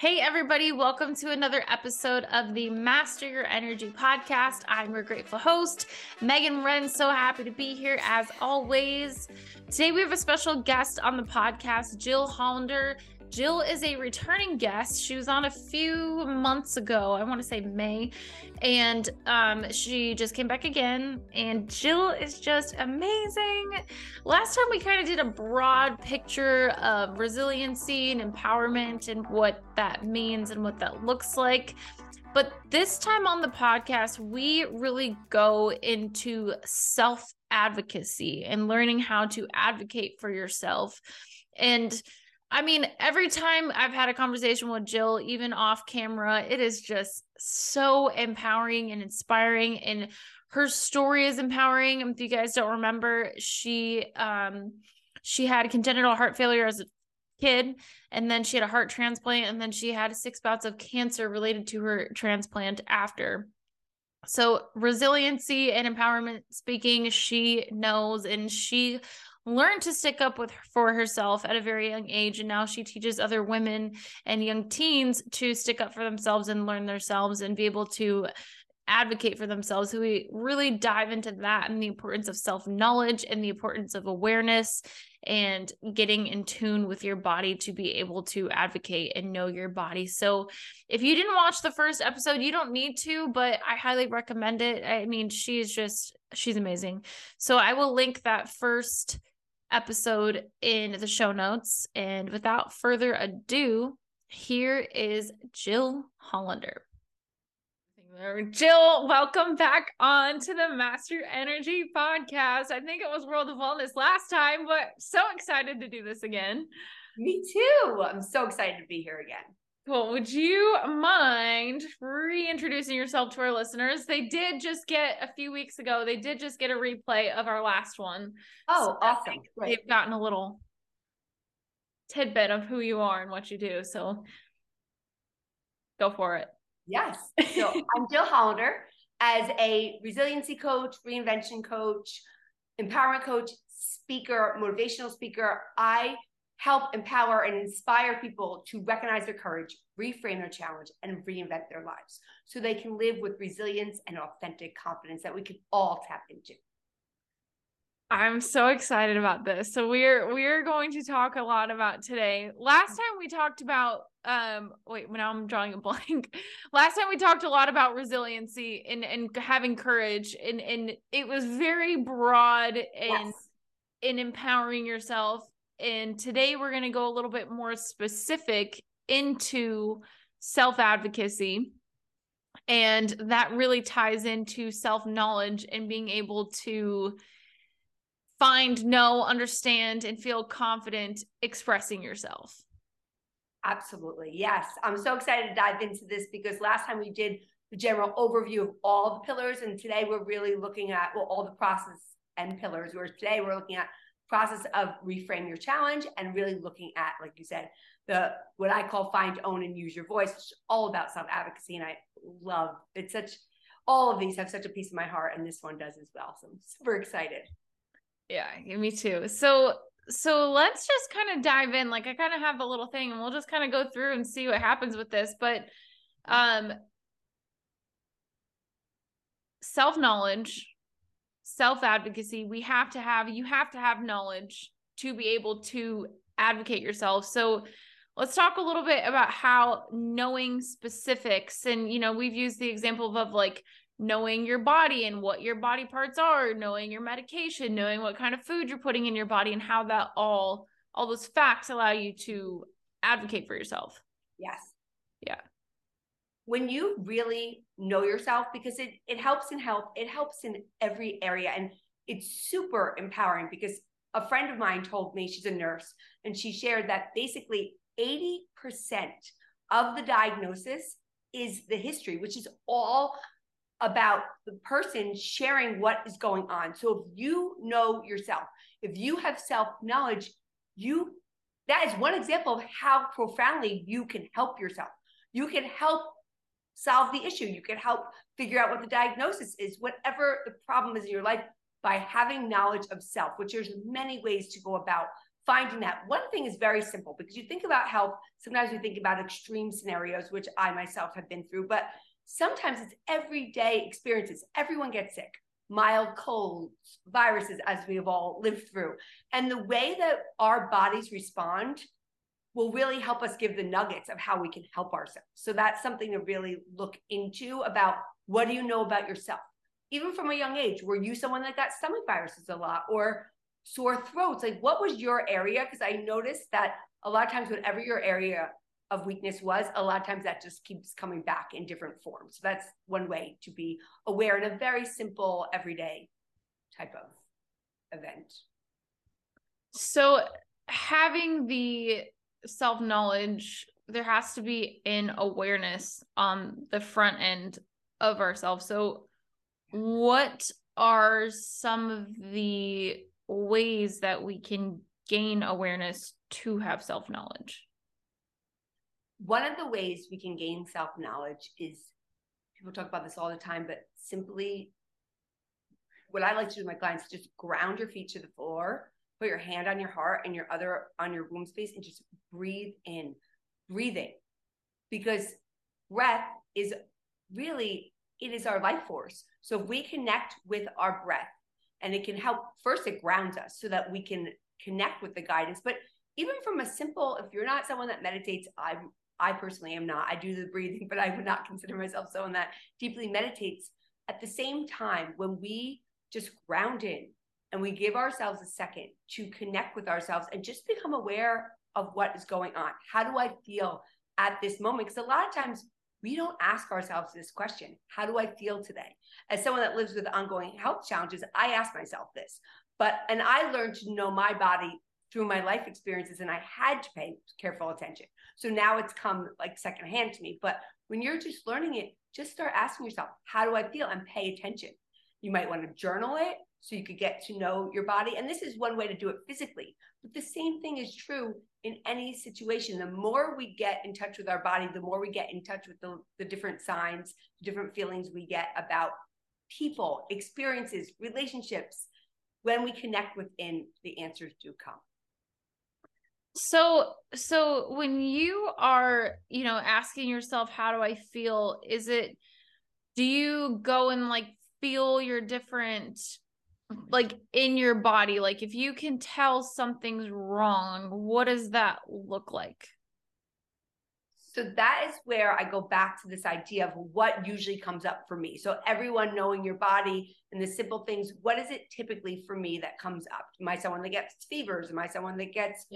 Hey everybody, welcome to another episode of the Master Your Energy podcast. I'm your grateful host, Megan Wren. So happy to be here as always. Today we have a special guest on the podcast, Jill Hollander. Jill is a returning guest. She was on a few months ago, I want to say May, and she just came back again, and Jill is just amazing. Last time we kind of did a broad picture of resiliency and empowerment and what that means and what that looks like. But this time on the podcast, we really go into self-advocacy and learning how to advocate for yourself. And I mean, every time I've had a conversation with Jill, even off camera, it is just so empowering and inspiring, and her story is empowering. If you guys don't remember, she had congenital heart failure as a kid, and then she had a heart transplant, and then she had 6 bouts of cancer related to her transplant after. So resiliency and empowerment speaking, she knows, and she learned to stick up for herself at a very young age, and now she teaches other women and young teens to stick up for themselves and learn themselves and be able to advocate for themselves. So we really dive into that and the importance of self-knowledge and the importance of awareness and getting in tune with your body to be able to advocate and know your body. So if you didn't watch the first episode, you don't need to, but I highly recommend it. I mean, she's amazing. So I will link that first episode in the show notes. And without further ado, here is Jill Hollander. Jill, welcome back on to the Master Energy podcast. I think it was World of Wellness last time, but so excited to do this again. Me too. I'm so excited to be here again. Cool. Would you mind reintroducing yourself to our listeners? They did just get a replay of our last one. Oh, so awesome. Right. They've gotten a little tidbit of who you are and what you do. So go for it. Yes. So I'm Jill Hollander, as a resiliency coach, reinvention coach, empowerment coach, speaker, motivational speaker. I help empower and inspire people to recognize their courage, reframe their challenge, and reinvent their lives so they can live with resilience and authentic confidence that we can all tap into. I'm so excited about this. So we're going to talk a lot about today. Last time we talked about now I'm drawing a blank. Last time we talked a lot about resiliency and having courage, and it was very broad and in empowering yourself. And today we're going to go a little bit more specific into self-advocacy. And that really ties into self-knowledge and being able to find, know, understand, and feel confident expressing yourself. Absolutely. Yes. I'm so excited to dive into this because last time we did the general overview of all the pillars, and today we're really looking at all the process and pillars, where today we're looking at process of reframe your challenge and really looking at, like you said, the what I call find, own, and use your voice, which is all about self-advocacy. And I love it's such, all of these have such a piece of my heart, and this one does as well. So I'm super excited. Yeah, me too. So let's just kind of dive in. Like, I kind of have a little thing, and we'll just kind of go through and see what happens with this. But self-knowledge, self-advocacy, you have to have knowledge to be able to advocate yourself. So let's talk a little bit about how knowing specifics, and, you know, we've used the example of like knowing your body and what your body parts are, knowing your medication, knowing what kind of food you're putting in your body, and how that all those facts allow you to advocate for yourself. Yes. Yeah. When you really know yourself, because it helps in health, it helps in every area. And it's super empowering because a friend of mine told me, she's a nurse, and she shared that basically 80% of the diagnosis is the history, which is all about the person sharing what is going on. So if you know yourself, if you have self-knowledge, that is one example of how profoundly you can help yourself. You can help solve the issue. You can help figure out what the diagnosis is, whatever the problem is in your life, by having knowledge of self, which there's many ways to go about finding that. One thing is very simple, because you think about health, sometimes we think about extreme scenarios, which I myself have been through, but sometimes it's everyday experiences. Everyone gets sick, mild colds, viruses, as we have all lived through. And the way that our bodies respond will really help us give the nuggets of how we can help ourselves. So that's something to really look into about what do you know about yourself? Even from a young age, were you someone that got stomach viruses a lot or sore throats? Like, what was your area? Because I noticed that a lot of times, whatever your area of weakness was, a lot of times that just keeps coming back in different forms. So that's one way to be aware in a very simple, everyday type of event. So having the self-knowledge, there has to be an awareness on the front end of ourselves. So what are some of the ways that we can gain awareness to have self-knowledge? One of the ways we can gain self-knowledge is, people talk about this all the time, but simply what I like to do with my clients is just ground your feet to the floor, put your hand on your heart and your other on your womb space, and just breathe in, breathing. Because breath is really, it is our life force. So if we connect with our breath, and it can help, first it grounds us so that we can connect with the guidance. But even from a simple, if you're not someone that meditates, I personally am not. I do the breathing, but I would not consider myself someone that deeply meditates. At the same time, when we just ground in and we give ourselves a second to connect with ourselves and just become aware of what is going on. How do I feel at this moment? Because a lot of times we don't ask ourselves this question. How do I feel today? As someone that lives with ongoing health challenges, I ask myself this. And I learned to know my body through my life experiences, and I had to pay careful attention. So now it's come like secondhand to me. But when you're just learning it, just start asking yourself, how do I feel? And pay attention. You might want to journal it so you could get to know your body. And this is one way to do it physically. But the same thing is true in any situation. The more we get in touch with our body, the more we get in touch with the different signs, different feelings we get about people, experiences, relationships. When we connect within, the answers do come. So when you are, asking yourself, how do I feel? Do you go and feel your different, in your body? Like, if you can tell something's wrong, what does that look like? So that is where I go back to this idea of what usually comes up for me. So everyone knowing your body and the simple things, what is it typically for me that comes up? Am I someone that gets fevers? Am I someone that gets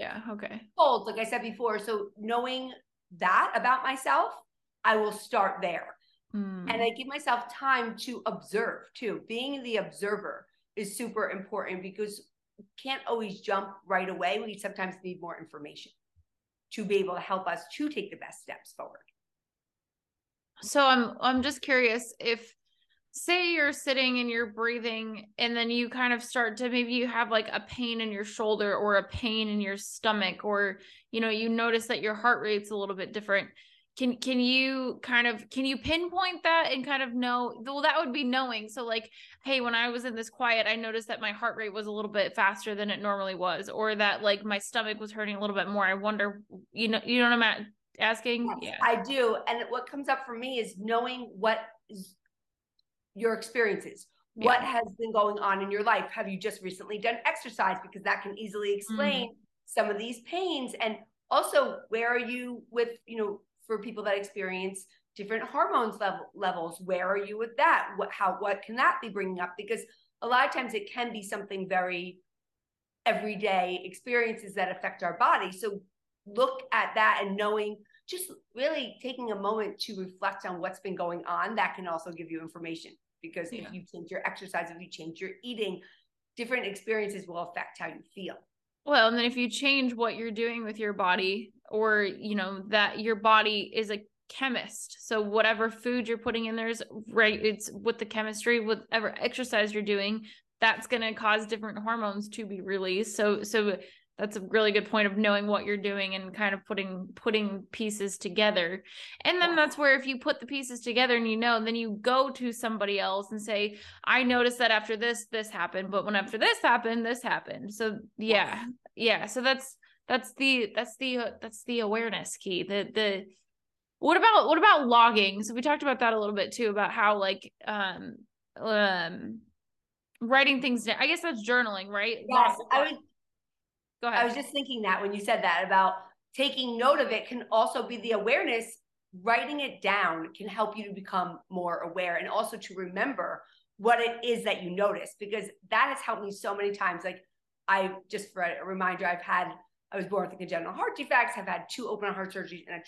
colds? Like I said before. So knowing that about myself, I will start there. And I give myself time to observe too. Being the observer is super important, because we can't always jump right away. We sometimes need more information to be able to help us to take the best steps forward. So I'm just curious, if say you're sitting and you're breathing, and then you kind of start to, maybe you have a pain in your shoulder or a pain in your stomach, or, you notice that your heart rate's a little bit different. Can you pinpoint that and kind of know, well, that would be knowing. So hey, when I was in this quiet, I noticed that my heart rate was a little bit faster than it normally was, or that my stomach was hurting a little bit more. I wonder, you know what I'm asking? Yes, yeah. I do. And what comes up for me is knowing what your experience is. Yeah. What has been going on in your life? Have you just recently done exercise? Because that can easily explain some of these pains. And also, where are you with, for people that experience different hormones levels, where are you with that? What can that be bringing up? Because a lot of times it can be something very everyday experiences that affect our body. So look at that, and knowing, just really taking a moment to reflect on what's been going on. That can also give you information, because if you change your exercise, if you change your eating, different experiences will affect how you feel. Well, and then if you change what you're doing with your body, or, that your body is a chemist. So whatever food you're putting in there is right. It's with the chemistry, whatever exercise you're doing, that's going to cause different hormones to be released. So That's a really good point of knowing what you're doing and kind of putting pieces together. And then that's where, if you put the pieces together and you know, then you go to somebody else and say, I noticed that after this happened, but when after this happened. So yeah. Yeah. So that's the awareness key. What about logging? So we talked about that a little bit too, about how like, writing things down, I guess that's journaling, right? Yes. Go ahead. I was just thinking that when you said that about taking note of it can also be the awareness. Writing it down can help you to become more aware and also to remember what it is that you notice, because that has helped me so many times. Like, I just, for a reminder, I was born with a congenital heart defects. I've had 2 open heart surgeries and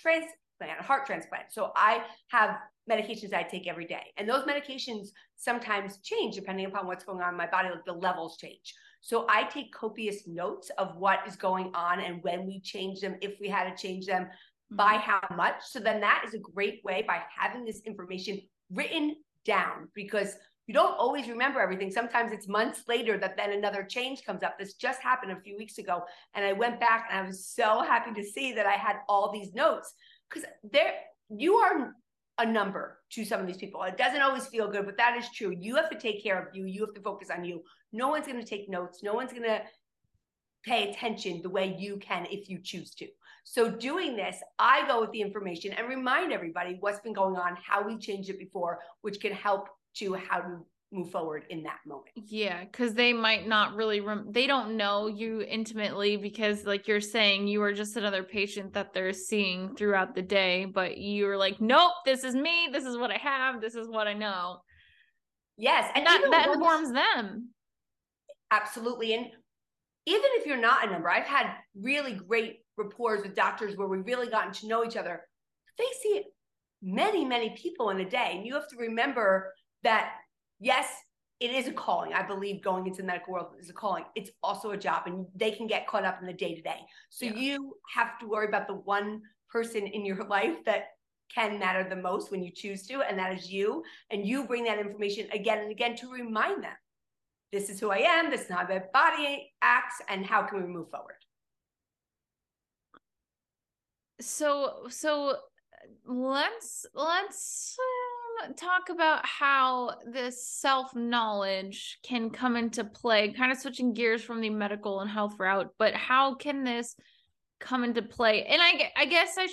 a heart transplant. So I have medications that I take every day. And those medications sometimes change depending upon what's going on in my body, like the levels change. So I take copious notes of what is going on and when we change them, if we had to change them, by how much. So then that is a great way, by having this information written down, because you don't always remember everything. Sometimes it's months later that then another change comes up. This just happened a few weeks ago. And I went back and I was so happy to see that I had all these notes, because you are a number to some of these people. It doesn't always feel good, but that is true. You have to take care of you. You have to focus on you. No one's going to take notes. No one's going to pay attention the way you can if you choose to. So doing this, I go with the information and remind everybody what's been going on, how we changed it before, which can help to how to move forward in that moment. Yeah, because they might not really, they don't know you intimately, because like you're saying, you are just another patient that they're seeing throughout the day, but you're like, nope, this is me. This is what I have. This is what I know. Yes. And that informs them. Absolutely. And even if you're not a number, I've had really great rapport with doctors where we've really gotten to know each other. They see many, many people in a day. And you have to remember that, yes, it is a calling. I believe going into the medical world is a calling. It's also a job, and they can get caught up in the day-to-day. So you have to worry about the one person in your life that can matter the most when you choose to, and that is you. And you bring that information again and again to remind them, this is who I am, this is how my body acts, and how can we move forward? So let's talk about how this self-knowledge can come into play, kind of switching gears from the medical and health route, but how can this come into play? And I guess I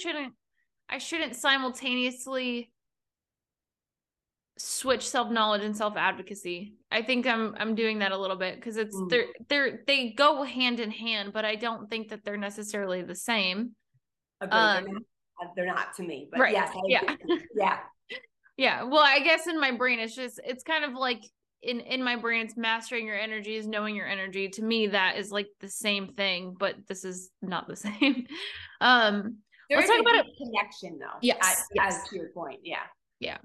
shouldn't simultaneously switch self-knowledge and self-advocacy. I think I'm doing that a little bit, because it's they go hand in hand, but I don't think that they're necessarily the same. Okay, they're not to me, but right. Yes, yeah. Yeah. Well, I guess in my brain, it's kind of like in my brain, it's mastering your energy is knowing your energy. To me, that is like the same thing, but this is not the same. Let's talk about a connection though. Yes. As to your point. Yeah. Yeah.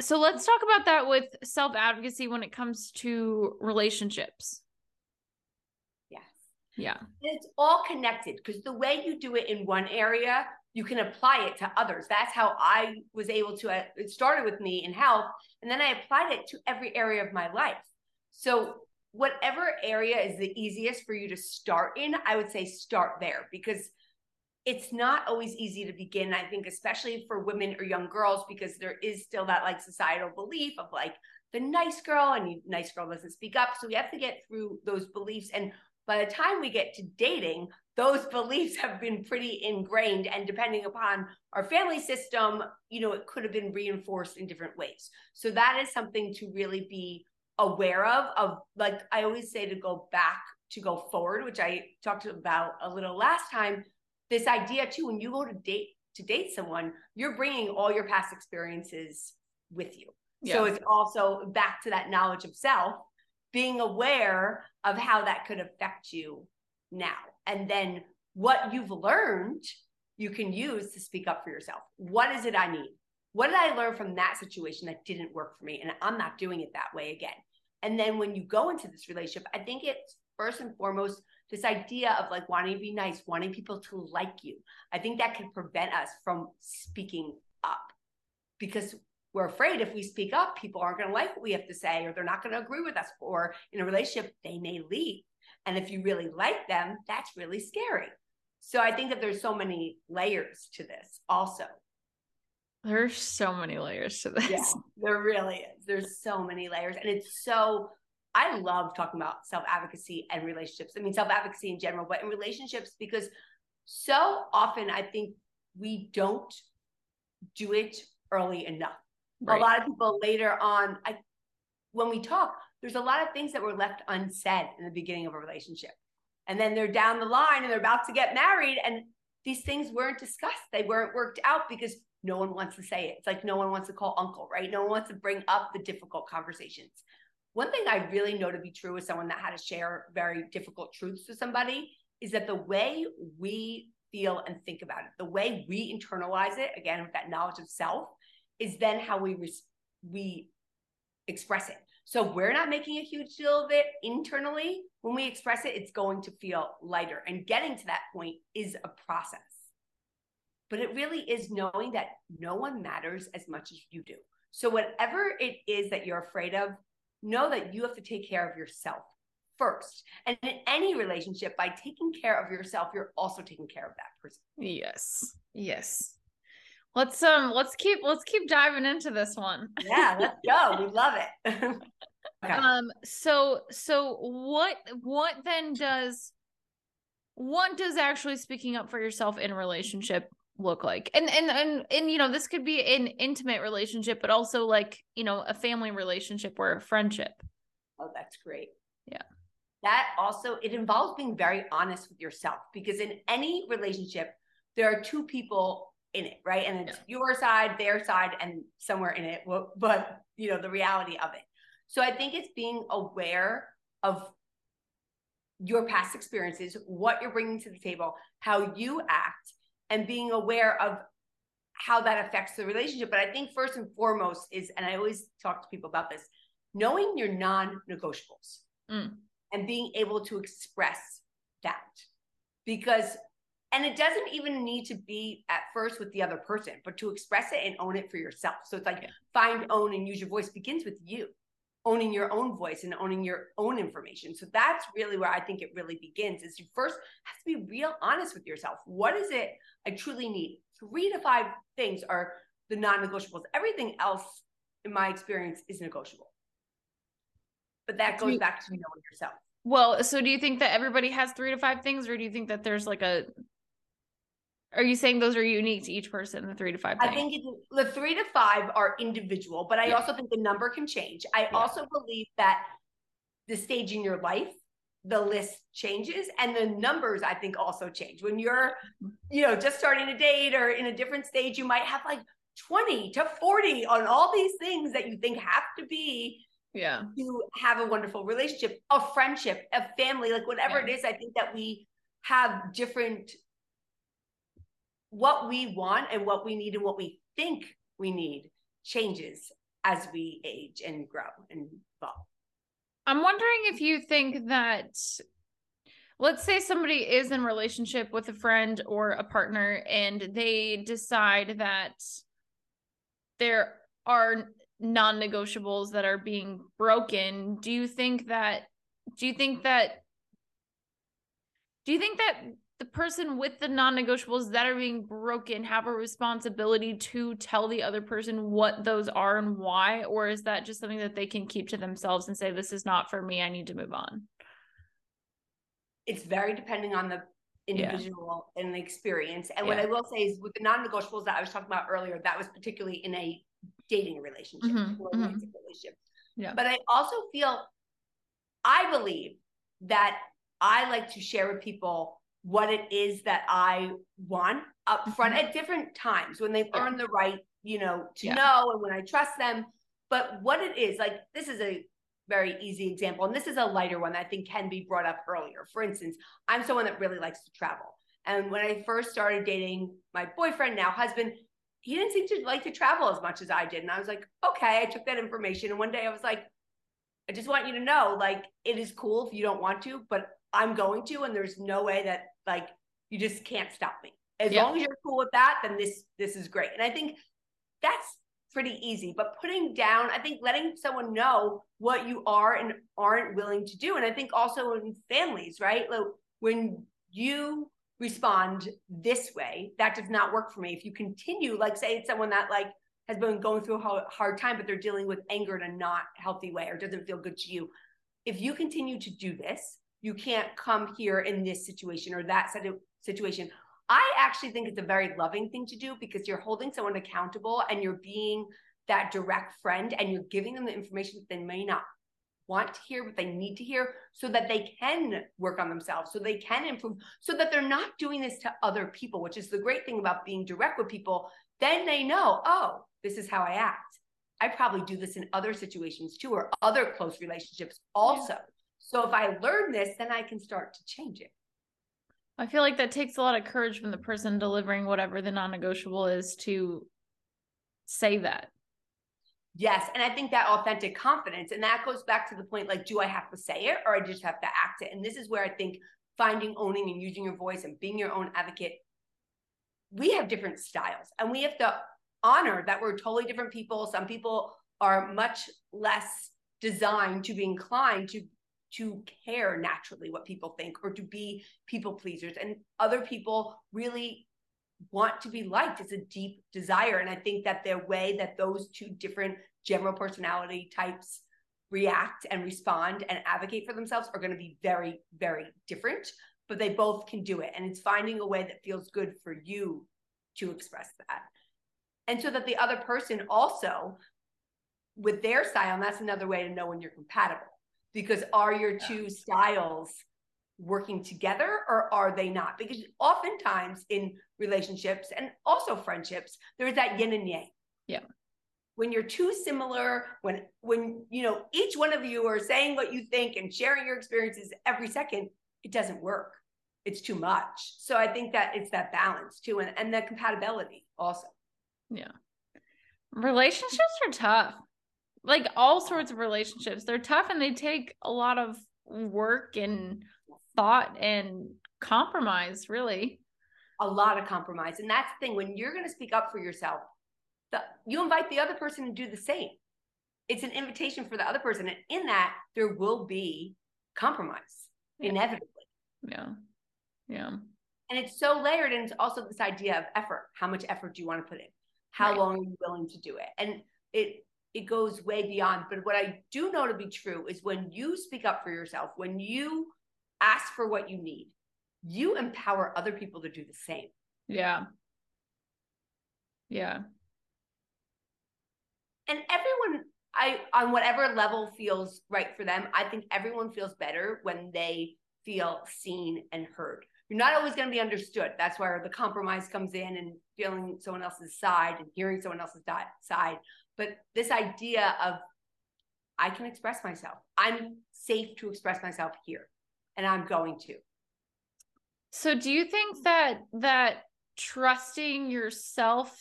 So let's talk about that with self-advocacy when it comes to relationships. Yes. Yeah. It's all connected, because the way you do it in one area, you can apply it to others. That's how I was able to, it started with me in health, and then I applied it to every area of my life. So whatever area is the easiest for you to start in, I would say start there, because it's not always easy to begin. I think, especially for women or young girls, because there is still that like societal belief of like the nice girl, and nice girl doesn't speak up. So we have to get through those beliefs. And by the time we get to dating, those beliefs have been pretty ingrained, and depending upon our family system, you know, it could have been reinforced in different ways. So that is something to really be aware of like I always say, to go back, to go forward, which I talked about a little last time. This idea too, when you go to date someone, you're bringing all your past experiences with you. Yeah. So it's also back to that knowledge of self, being aware of how that could affect you now. And then what you've learned, you can use to speak up for yourself. What is it I need? What did I learn from that situation that didn't work for me? And I'm not doing it that way again. And then when you go into this relationship, I think it's first and foremost, this idea of like wanting to be nice, wanting people to like you. I think that can prevent us from speaking up, because we're afraid if we speak up, people aren't going to like what we have to say, or they're not going to agree with us, or in a relationship, they may leave. And if you really like them, that's really scary. So I think that there's so many layers to this also. There's so many layers to this. Yeah, there really is. There's so many layers. And it's so, I love talking about self-advocacy and relationships. I mean, self-advocacy in general, but in relationships, because so often I think we don't do it early enough. Right. A lot of people later on, when we talk, there's a lot of things that were left unsaid in the beginning of a relationship. And then they're down the line and they're about to get married. And these things weren't discussed. They weren't worked out because no one wants to say it. It's like no one wants to call uncle, right? No one wants to bring up the difficult conversations. One thing I really know to be true is someone that had to share very difficult truths with somebody is that the way we feel and think about it, the way we internalize it, again, with that knowledge of self, is then how we express it. So we're not making a huge deal of it internally. When we express it, it's going to feel lighter. And getting to that point is a process. But it really is knowing that no one matters as much as you do. So whatever it is that you're afraid of, know that you have to take care of yourself first. And in any relationship, by taking care of yourself, you're also taking care of that person. Yes. Yes. Let's keep diving into this one. Yeah, let's go. We love it. Okay. So what then does, what does actually speaking up for yourself in a relationship look like? And you know, this could be an intimate relationship, but also like, you know, a family relationship or a friendship. Oh, that's great. Yeah. That also, it involves being very honest with yourself, because in any relationship, there are two people in it, right? And it's your side, their side, and somewhere in it, but you know, the reality of it. So I think it's being aware of your past experiences, what you're bringing to the table, how you act, and being aware of how that affects the relationship. But I think first and foremost is, and I always talk to people about this, knowing your non-negotiables and being able to express that. And it doesn't even need to be at first with the other person, but to express it and own it for yourself. So it's like find, own, and use your voice. Begins with you owning your own voice and owning your own information. So that's really where I think it really begins, is you first have to be real honest with yourself. What is it I truly need? 3 to 5 things are the non-negotiables. Everything else, in my experience, is negotiable. But that goes back to knowing yourself. Well, so do you think that everybody has 3 to 5 things, or do you think that there's like a... Are you saying those are unique to each person, the 3 to 5 things? I think the 3 to 5 are individual, but I also think the number can change. I also believe that the stage in your life, the list changes, and the numbers, I think, also change. When you're, you know, just starting a date or in a different stage, you might have like 20 to 40 on all these things that you think have to be to have a wonderful relationship, a friendship, a family, like whatever it is. I think that we have different... what we want and what we need and what we think we need changes as we age and grow and evolve. I'm wondering if you think that, let's say somebody is in a relationship with a friend or a partner, and they decide that there are non-negotiables that are being broken. Do you think that the person with the non-negotiables that are being broken have a responsibility to tell the other person what those are and why? Or is that just something that they can keep to themselves and say, this is not for me, I need to move on? It's very depending on the individual and the experience. And what I will say is with the non-negotiables that I was talking about earlier, that was particularly in a dating relationship, or romantic relationship. Yeah. But I also feel, I believe that I like to share with people what it is that I want up front at different times when they've earned the right, you know, to know, and when I trust them. But what it is, like, this is a very easy example, and this is a lighter one that I think can be brought up earlier. For instance, I'm someone that really likes to travel. And when I first started dating my boyfriend, now husband, he didn't seem to like to travel as much as I did. And I was like, okay, I took that information. And one day I was like, I just want you to know, like, it is cool if you don't want to, but I'm going to, and there's no way that, like, you just can't stop me. As long as you're cool with that, then this is great. And I think that's pretty easy. But putting down, I think letting someone know what you are and aren't willing to do. And I think also in families, right? Like when you respond this way, that does not work for me. If you continue, like say it's someone that like has been going through a hard time, but they're dealing with anger in a not healthy way or doesn't feel good to you. If you continue to do this, you can't come here in this situation or that situation. I actually think it's a very loving thing to do because you're holding someone accountable and you're being that direct friend and you're giving them the information that they may not want to hear, but they need to hear so that they can work on themselves, so they can improve, so that they're not doing this to other people, which is the great thing about being direct with people. Then they know, oh, this is how I act. I probably do this in other situations too, or other close relationships also. So if I learn this, then I can start to change it. I feel like that takes a lot of courage from the person delivering whatever the non-negotiable is to say that. Yes. And I think that authentic confidence, and that goes back to the point, like, do I have to say it or I just have to act it? And this is where I think finding, owning, and using your voice and being your own advocate, we have different styles and we have to honor that we're totally different people. Some people are much less designed to be inclined to care naturally what people think or to be people pleasers. And other people really want to be liked. It's a deep desire. And I think that the way that those two different general personality types react and respond and advocate for themselves are going to be very, very different, but they both can do it. And it's finding a way that feels good for you to express that. And so that the other person also, with their style, and that's another way to know when you're compatible. Because are your two styles working together or are they not? Because oftentimes in relationships and also friendships, there's that yin and yang. Yeah. When you're too similar, when you know, each one of you are saying what you think and sharing your experiences every second, it doesn't work. It's too much. So I think that it's that balance too. And the compatibility also. Yeah. Relationships are tough. Like all sorts of relationships, they're tough and they take a lot of work and thought and compromise, really. A lot of compromise. And that's the thing, when you're going to speak up for yourself, you invite the other person to do the same. It's an invitation for the other person. And in that, there will be compromise, inevitably. Yeah. Yeah. And it's so layered. And it's also this idea of effort. How much effort do you want to put in? How long are you willing to do it? And it goes way beyond. But what I do know to be true is when you speak up for yourself, when you ask for what you need, you empower other people to do the same. Yeah. Yeah. And everyone, on whatever level feels right for them, I think everyone feels better when they feel seen and heard. You're not always going to be understood. That's where the compromise comes in and feeling someone else's side and hearing someone else's side. But this idea of, I can express myself. I'm safe to express myself here, and I'm going to. So do you think that trusting yourself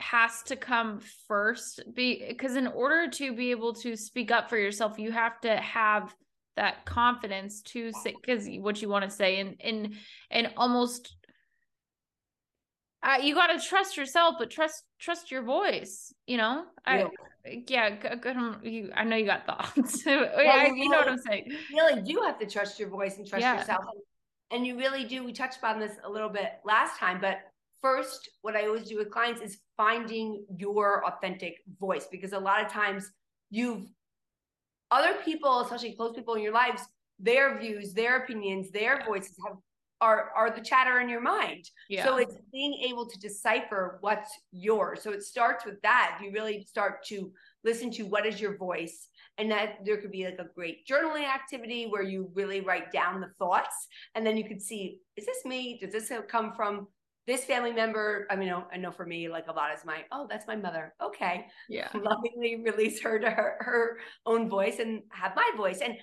has to come first? Because in order to be able to speak up for yourself, you have to have that confidence to say what you want to say and almost you got to trust yourself, but trust your voice, you know? I know you got thoughts. You know what I'm saying? You really do have to trust your voice and trust yourself. And you really do. We touched upon this a little bit last time, but first, what I always do with clients is finding your authentic voice, because a lot of times other people, especially close people in your lives, their views, their opinions, their voices are the chatter in your mind. Yeah. So it's being able to decipher what's yours. So it starts with that. You really start to listen to what is your voice. And that there could be like a great journaling activity where you really write down the thoughts. And then you could see, is this me? Does this come from this family member? I mean, I know for me, like a lot is that's my mother. Okay. Yeah. Lovingly release her to her own voice and have my voice. And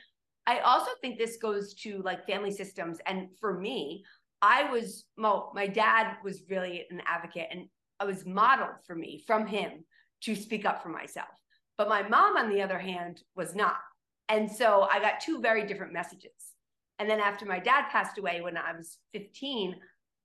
I also think this goes to like family systems. And for me, my dad was really an advocate and I was modeled for me from him to speak up for myself. But my mom, on the other hand, was not. And so I got two very different messages. And then after my dad passed away when I was 15,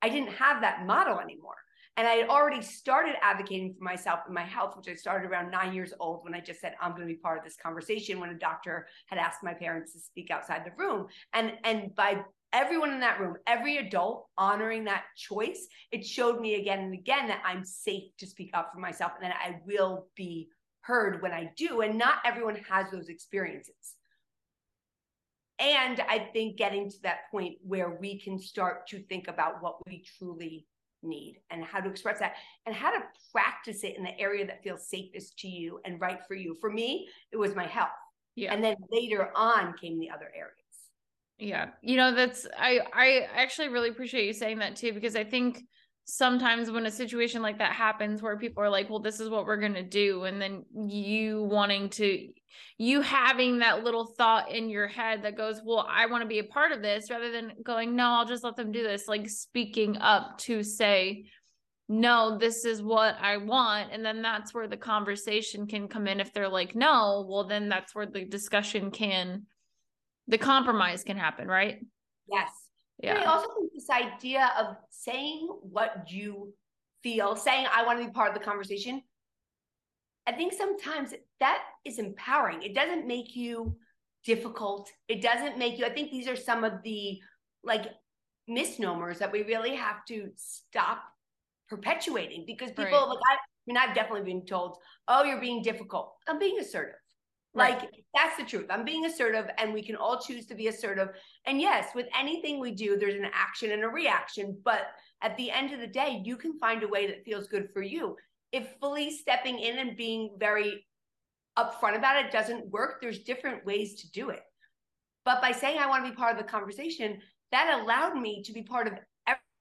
I didn't have that model anymore. And I had already started advocating for myself and my health, which I started around 9 years old when I just said, I'm going to be part of this conversation, when a doctor had asked my parents to speak outside the room. And by everyone in that room, every adult honoring that choice, it showed me again and again that I'm safe to speak up for myself and that I will be heard when I do. And not everyone has those experiences. And I think getting to that point where we can start to think about what we truly need and how to express that and how to practice it in the area that feels safest to you and right for you. For me, it was my health. Yeah. And then later on came the other areas. Yeah. You know, that's, I actually really appreciate you saying that too, because I think sometimes when a situation like that happens where people are like, well, this is what we're going to do. And then you having that little thought in your head that goes, well, I want to be a part of this, rather than going, no, I'll just let them do this. Like speaking up to say, no, this is what I want. And then that's where the conversation can come in. If they're like, no, well, then that's where the discussion can, the compromise can happen. Right. Yes. Yeah. And I also think this idea of saying what you feel, saying I want to be part of the conversation, I think sometimes that is empowering. It doesn't make you difficult. It doesn't make you, I think these are some of the like misnomers that we really have to stop perpetuating, because people right. like, I've definitely been told, oh, you're being difficult. I'm being assertive. Right. Like that's the truth. I'm being assertive, and we can all choose to be assertive. And yes, with anything we do, there's an action and a reaction. But at the end of the day, you can find a way that feels good for you. If fully stepping in and being very upfront about it doesn't work, there's different ways to do it. But by saying, I want to be part of the conversation, that allowed me to be part of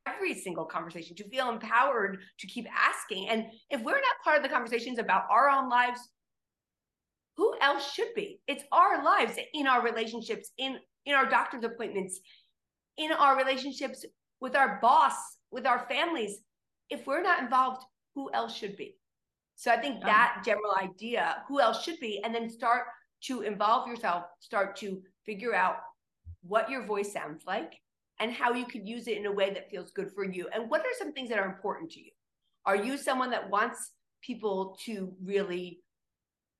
every single conversation, to feel empowered, to keep asking. And if we're not part of the conversations about our own lives, who else should be? It's our lives, in our relationships, in our doctor's appointments, in our relationships with our boss, with our families. If we're not involved, who else should be? So I think that general idea, who else should be, and then start to involve yourself, start to figure out what your voice sounds like and how you could use it in a way that feels good for you. And what are some things that are important to you? Are you someone that wants people to really...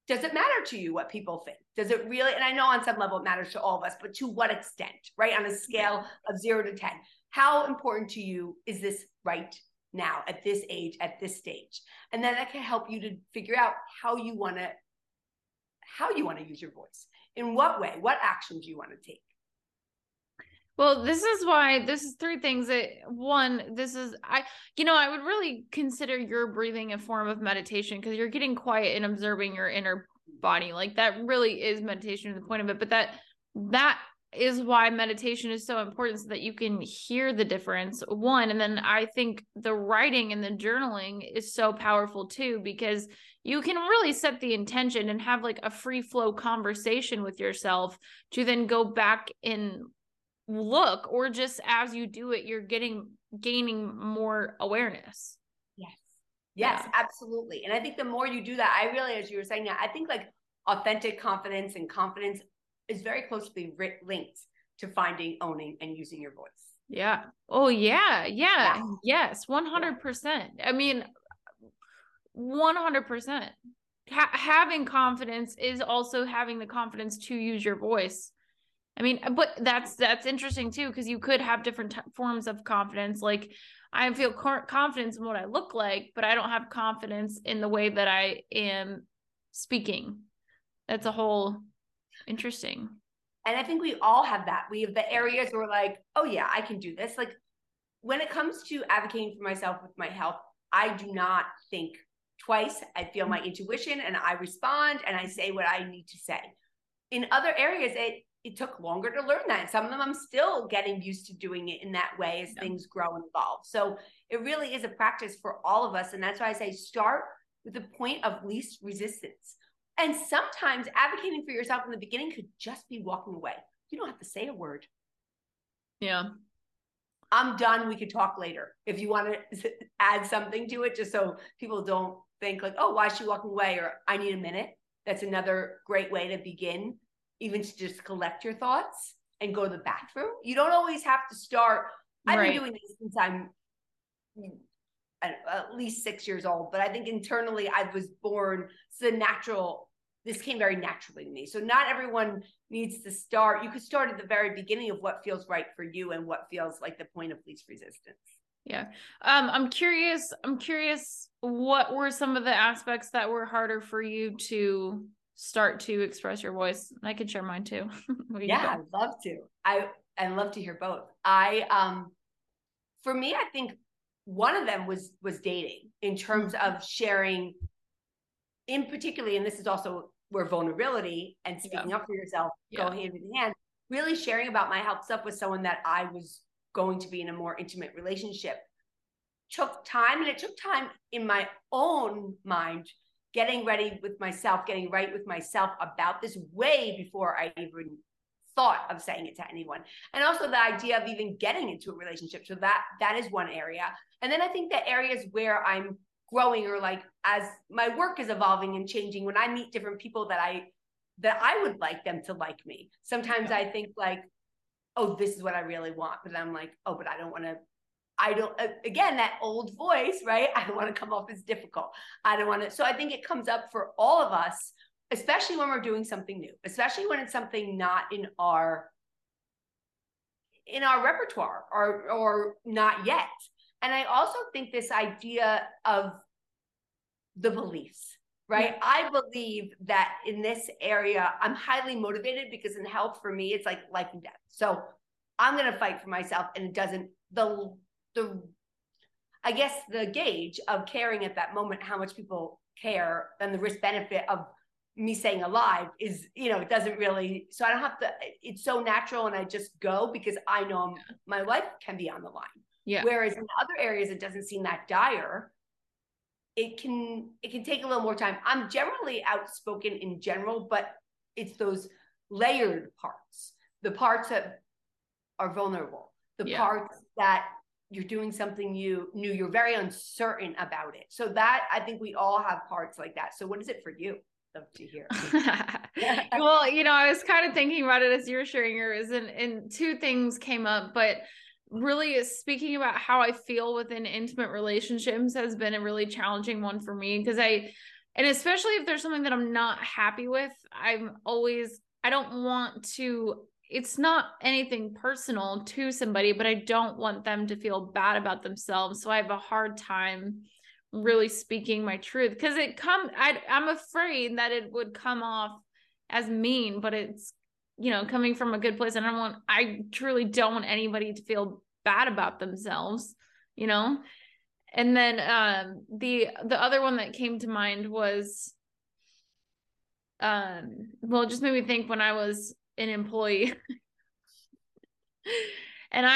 Does it matter to you what people think? Does it really? And I know on some level it matters to all of us, but to what extent, right? On a scale of 0 to 10, how important to you is this right now, at this age, at this stage? And then that can help you to figure out how you want to use your voice, in what way, what actions you want to take. Well, this is why this is three things that one, this is, I would really consider your breathing a form of meditation, because you're getting quiet and observing your inner body. Like that really is meditation to the point of it. But that is why meditation is so important, so that you can hear the difference, one. And then I think the writing and the journaling is so powerful too, because you can really set the intention and have like a free flow conversation with yourself to then go back and look, or just as you do it, you're gaining more awareness. Yes, yeah. Absolutely. And I think the more you do that, I really, as you were saying that, I think like authentic confidence and confidence is very closely linked to finding, owning, and using your voice. Yeah. Oh yeah. Yeah. Yes. 100%. I mean, 100%. Having confidence is also having the confidence to use your voice. I mean, but that's interesting too, because you could have different forms of confidence. Like I feel confidence in what I look like, but I don't have confidence in the way that I am speaking. That's a whole interesting. And I think we all have that. We have the areas where we're like, oh yeah, I can do this. Like when it comes to advocating for myself with my health, I do not think twice. I feel my intuition and I respond and I say what I need to say. In other areas, it took longer to learn that. And some of them I'm still getting used to doing it in that way as things grow and evolve. So it really is a practice for all of us. And that's why I say start with the point of least resistance. And sometimes advocating for yourself in the beginning could just be walking away. You don't have to say a word. Yeah. I'm done. We could talk later. If you want to add something to it, just so people don't think like, oh, why is she walking away? Or I need a minute. That's another great way to begin. Even to just collect your thoughts and go to the bathroom. You don't always have to start. I've been doing this since I'm at least 6 years old, but I think internally I was born, so this came very naturally to me. So not everyone needs to start. You could start at the very beginning of what feels right for you and what feels like the point of least resistance. Yeah. I'm curious, what were some of the aspects that were harder for you to start to express your voice? I could share mine too. Yeah, I'd love to. I'd love to hear both. For me, I think one of them was dating, in terms of sharing, in particularly, and this is also where vulnerability and speaking up for yourself go hand in hand, really sharing about my health stuff with someone that I was going to be in a more intimate relationship took time. And it took time in my own mind, getting ready with myself, getting right with myself about this way before I even thought of saying it to anyone. And also the idea of even getting into a relationship. So that is one area. And then I think the areas where I'm growing, or like as my work is evolving and changing, when I meet different people that I would like them to like me. Sometimes I think like, oh, this is what I really want. But I'm like, oh, but again, that old voice, right? I want to come off as difficult. I don't want to. So I think it comes up for all of us, especially when we're doing something new, especially when it's something not in our repertoire or not yet. And I also think this idea of the beliefs, right? Yeah. I believe that in this area, I'm highly motivated, because in health for me, it's like life and death. So I'm going to fight for myself. And it doesn't, I guess the gauge of caring at that moment, how much people care, and the risk benefit of me saying alive is, it doesn't really, so I don't have to, it's so natural. And I just go, because I know my life can be on the line. Yeah. Whereas in other areas, it doesn't seem that dire. It can take a little more time. I'm generally outspoken in general, but it's those layered parts, the parts that are vulnerable, the parts that you're doing something new, you're very uncertain about it. So that, I think we all have parts like that. So what is it for you? Love to hear. Well, I was kind of thinking about it as you were sharing yours, and two things came up, but really speaking about how I feel within intimate relationships has been a really challenging one for me, because and especially if there's something that I'm not happy with, I don't want to, it's not anything personal to somebody, but I don't want them to feel bad about themselves. So I have a hard time really speaking my truth, because I'm afraid that it would come off as mean, but it's, coming from a good place. And I truly don't want anybody to feel bad about themselves, And then the other one that came to mind was, it just made me think when I was an employee and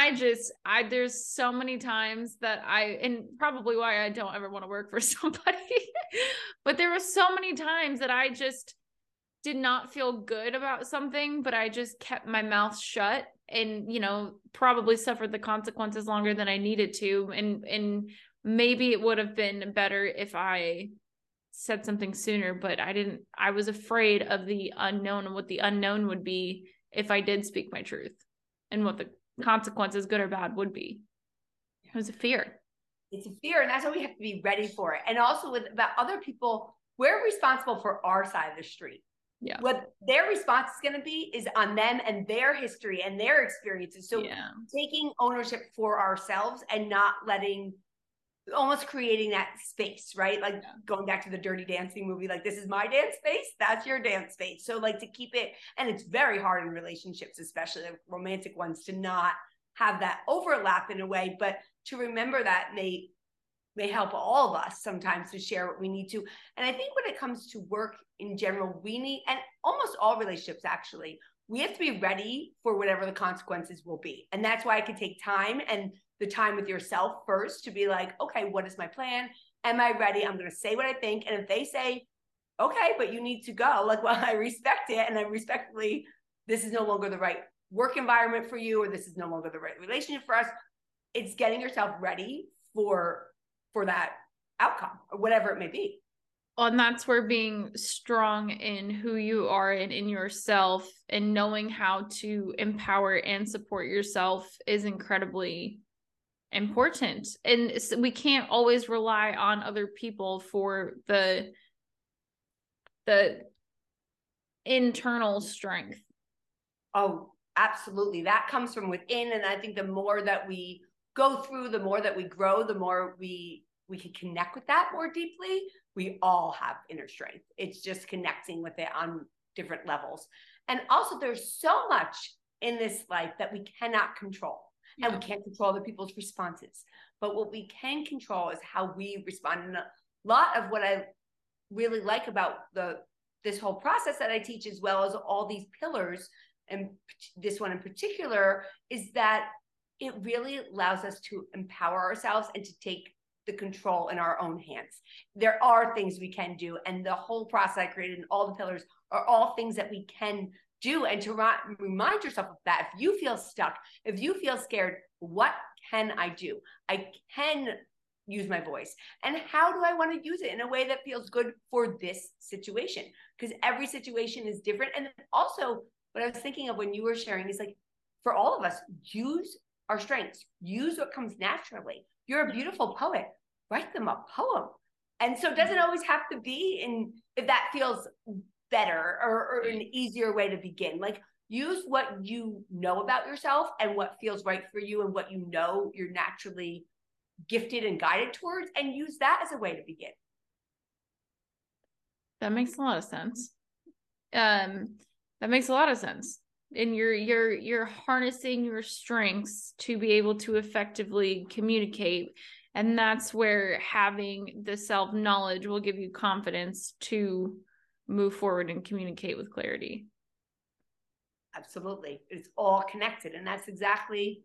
there's so many times that and probably why I don't ever want to work for somebody, but there were so many times that I just did not feel good about something, but I just kept my mouth shut and, probably suffered the consequences longer than I needed to. And maybe it would have been better if I said something sooner, but I was afraid of the unknown and what the unknown would be if I did speak my truth, and what the consequences, good or bad, would be. It was a fear. It's a fear. And that's why we have to be ready for it. And also about other people, we're responsible for our side of the street. Yeah. What their response is going to be is on them and their history and their experiences. So taking ownership for ourselves and not almost creating that space, right? Like going back to the dirty dancing movie, like this is my dance space, that's your dance space. So like to keep it, and it's very hard in relationships, especially the romantic ones, to not have that overlap in a way, but to remember that may help all of us sometimes to share what we need to. And I think when it comes to work in general, we need, and almost all relationships actually, we have to be ready for whatever the consequences will be. And that's why it could take time, and the time with yourself first, to be like, okay, what is my plan? Am I ready? I'm going to say what I think. And if they say, okay, but you need to go, like, well, I respect it. And I respectfully, this is no longer the right work environment for you, or this is no longer the right relationship for us. It's getting yourself ready for that outcome, or whatever it may be. Well, and that's where being strong in who you are and in yourself, and knowing how to empower and support yourself, is incredibly important. And we can't always rely on other people for the internal strength. Oh, absolutely. That comes from within. And I think the more that we go through, the more that we grow, the more we can connect with that more deeply. We all have inner strength. It's just connecting with it on different levels. And also there's so much in this life that we cannot control. Yeah. And we can't control other people's responses. But what we can control is how we respond. And a lot of what I really like about this whole process that I teach, as well as all these pillars, and this one in particular, is that it really allows us to empower ourselves and to take the control in our own hands. There are things we can do, and the whole process I created and all the pillars are all things that we can do. And to remind yourself of that, if you feel stuck, if you feel scared, what can I do? I can use my voice. And how do I want to use it in a way that feels good for this situation? Because every situation is different. And also what I was thinking of when you were sharing is, like, for all of us, use our strengths, use what comes naturally. You're a beautiful poet, write them a poem. And so it doesn't always have to be in, if that feels better or an easier way to begin. Like, use what you know about yourself and what feels right for you and what you know you're naturally gifted and guided towards, and use that as a way to begin. That makes a lot of sense. That makes a lot of sense. And you're harnessing your strengths to be able to effectively communicate. And that's where having the self-knowledge will give you confidence to move forward and communicate with clarity. Absolutely. It's all connected. And that's exactly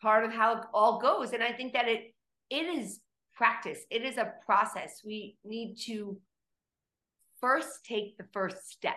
part of how it all goes. And I think that it is practice. It is a process. We need to first take the first step,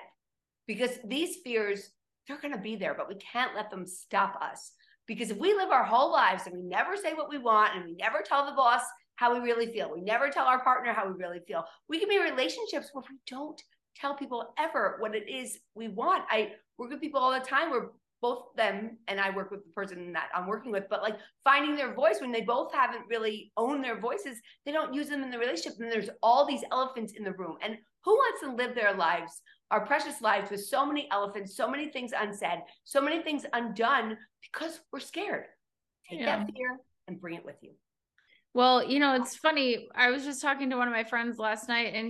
because these fears, they're going to be there, but we can't let them stop us. Because if we live our whole lives and we never say what we want, and we never tell the boss how we really feel, we never tell our partner how we really feel, we can be in relationships where we don't tell people ever what it is we want. I work with people all the time where both them and I work with the person that I'm working with, but like finding their voice when they both haven't really owned their voices, they don't use them in the relationship. And there's all these elephants in the room. And who wants to live their lives, our precious lives, with so many elephants, so many things unsaid, so many things undone because we're scared? Take that fear and bring it with you. Well, you know, it's funny. I was just talking to one of my friends last night, and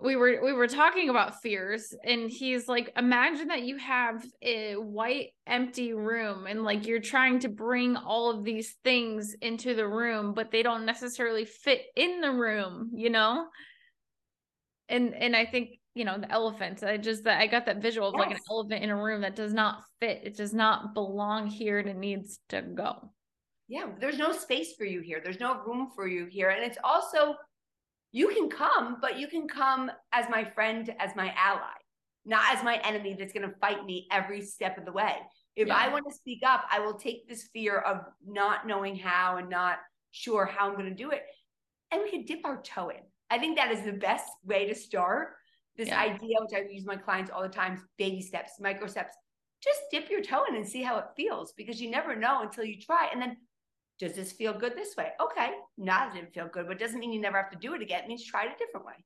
we were talking about fears, and he's like, imagine that you have a white empty room, and like you're trying to bring all of these things into the room, but they don't necessarily fit in the room, you know? And I think, you know, the elephant, I got that visual of like an elephant in a room that does not fit. It does not belong here. And it needs to go. Yeah. There's no space for you here. There's no room for you here. And it's also, you can come, but you can come as my friend, as my ally, not as my enemy that's going to fight me every step of the way. If I want to speak up, I will take this fear of not knowing how and not sure how I'm going to do it, and we can dip our toe in. I think that is the best way to start this idea, which I use my clients all the time, baby steps, micro steps. Just dip your toe in and see how it feels, because you never know until you try. And then, does this feel good this way? Okay, no, it didn't feel good, but it doesn't mean you never have to do it again. It means try it a different way.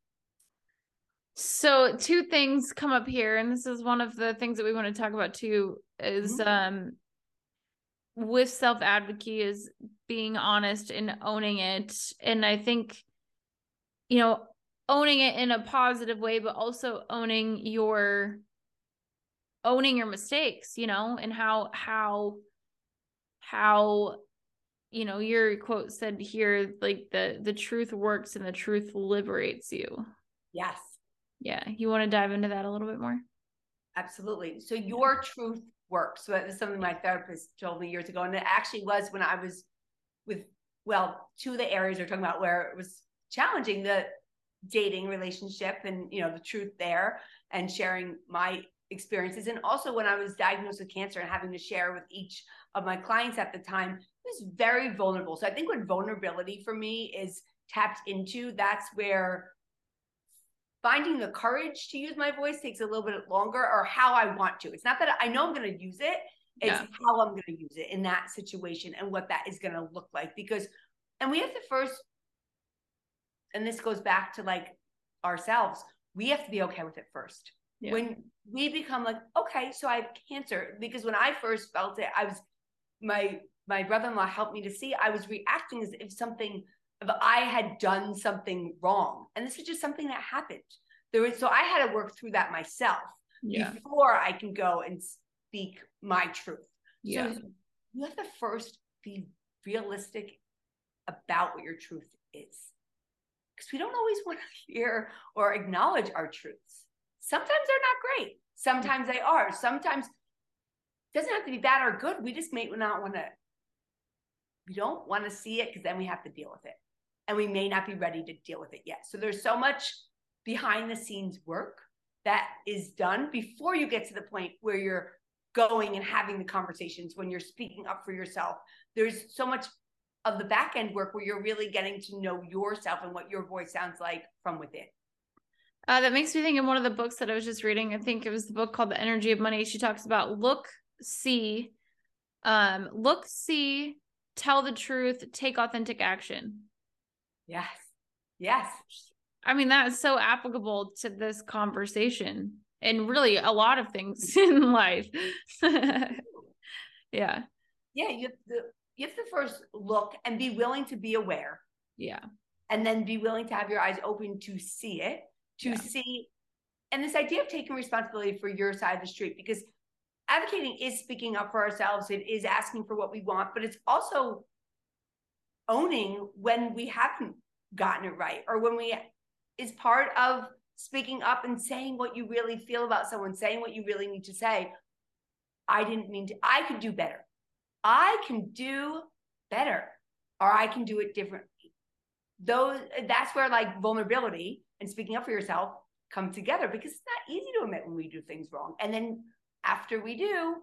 So two things come up here, and this is one of the things that we want to talk about too, is with self-advocacy is being honest and owning it. And I think, you know, owning it in a positive way, but also owning your mistakes, you know, and how, you know, your quote said here, like the truth works and the truth liberates you. Yes. Yeah. You want to dive into that a little bit more? Absolutely. So your truth works. So that was something my therapist told me years ago. And it actually was when I was with, well, two of the areas we're talking about where it was challenging, the dating relationship and, you know, the truth there and sharing my experiences. And also when I was diagnosed with cancer and having to share with each of my clients at the time, it was very vulnerable. So I think when vulnerability for me is tapped into, that's where finding the courage to use my voice takes a little bit longer, or how I want to. It's not that I know I'm going to use it. It's how I'm going to use it in that situation and what that is going to look like. Because, and we have to first, and this goes back to like ourselves, we have to be okay with it first. Yeah. When we become like, okay, so I have cancer, because when I first felt it, I was, my brother-in-law helped me to see, I was reacting as if something, if I had done something wrong. And this is just something that happened. There was, so I had to work through that myself before I can go and speak my truth. Yeah. So you have to first be realistic about what your truth is, because we don't always want to hear or acknowledge our truths. Sometimes they're not great. Sometimes they are. Sometimes it doesn't have to be bad or good. We just may not want to, we don't want to see it, because then we have to deal with it. And we may not be ready to deal with it yet. So there's so much behind the scenes work that is done before you get to the point where you're going and having the conversations, when you're speaking up for yourself. There's so much of the back end work where you're really getting to know yourself and what your voice sounds like from within. That makes me think of one of the books that I was just reading. I think it was the book called The Energy of Money. She talks about look, see, tell the truth, take authentic action. Yes. Yes. I mean, that is so applicable to this conversation and really a lot of things in life. Yeah. Yeah. You have to first look and be willing to be aware. Yeah. And then be willing to have your eyes open to see it, to see. And this idea of taking responsibility for your side of the street, because advocating is speaking up for ourselves. It is asking for what we want, but it's also owning when we haven't gotten it right, or when we is part of speaking up and saying what you really feel about someone, saying what you really need to say. I didn't mean to, I could do better. I can do better, or I can do it differently. That's where like vulnerability and speaking up for yourself come together, because it's not easy to admit when we do things wrong. And then after we do,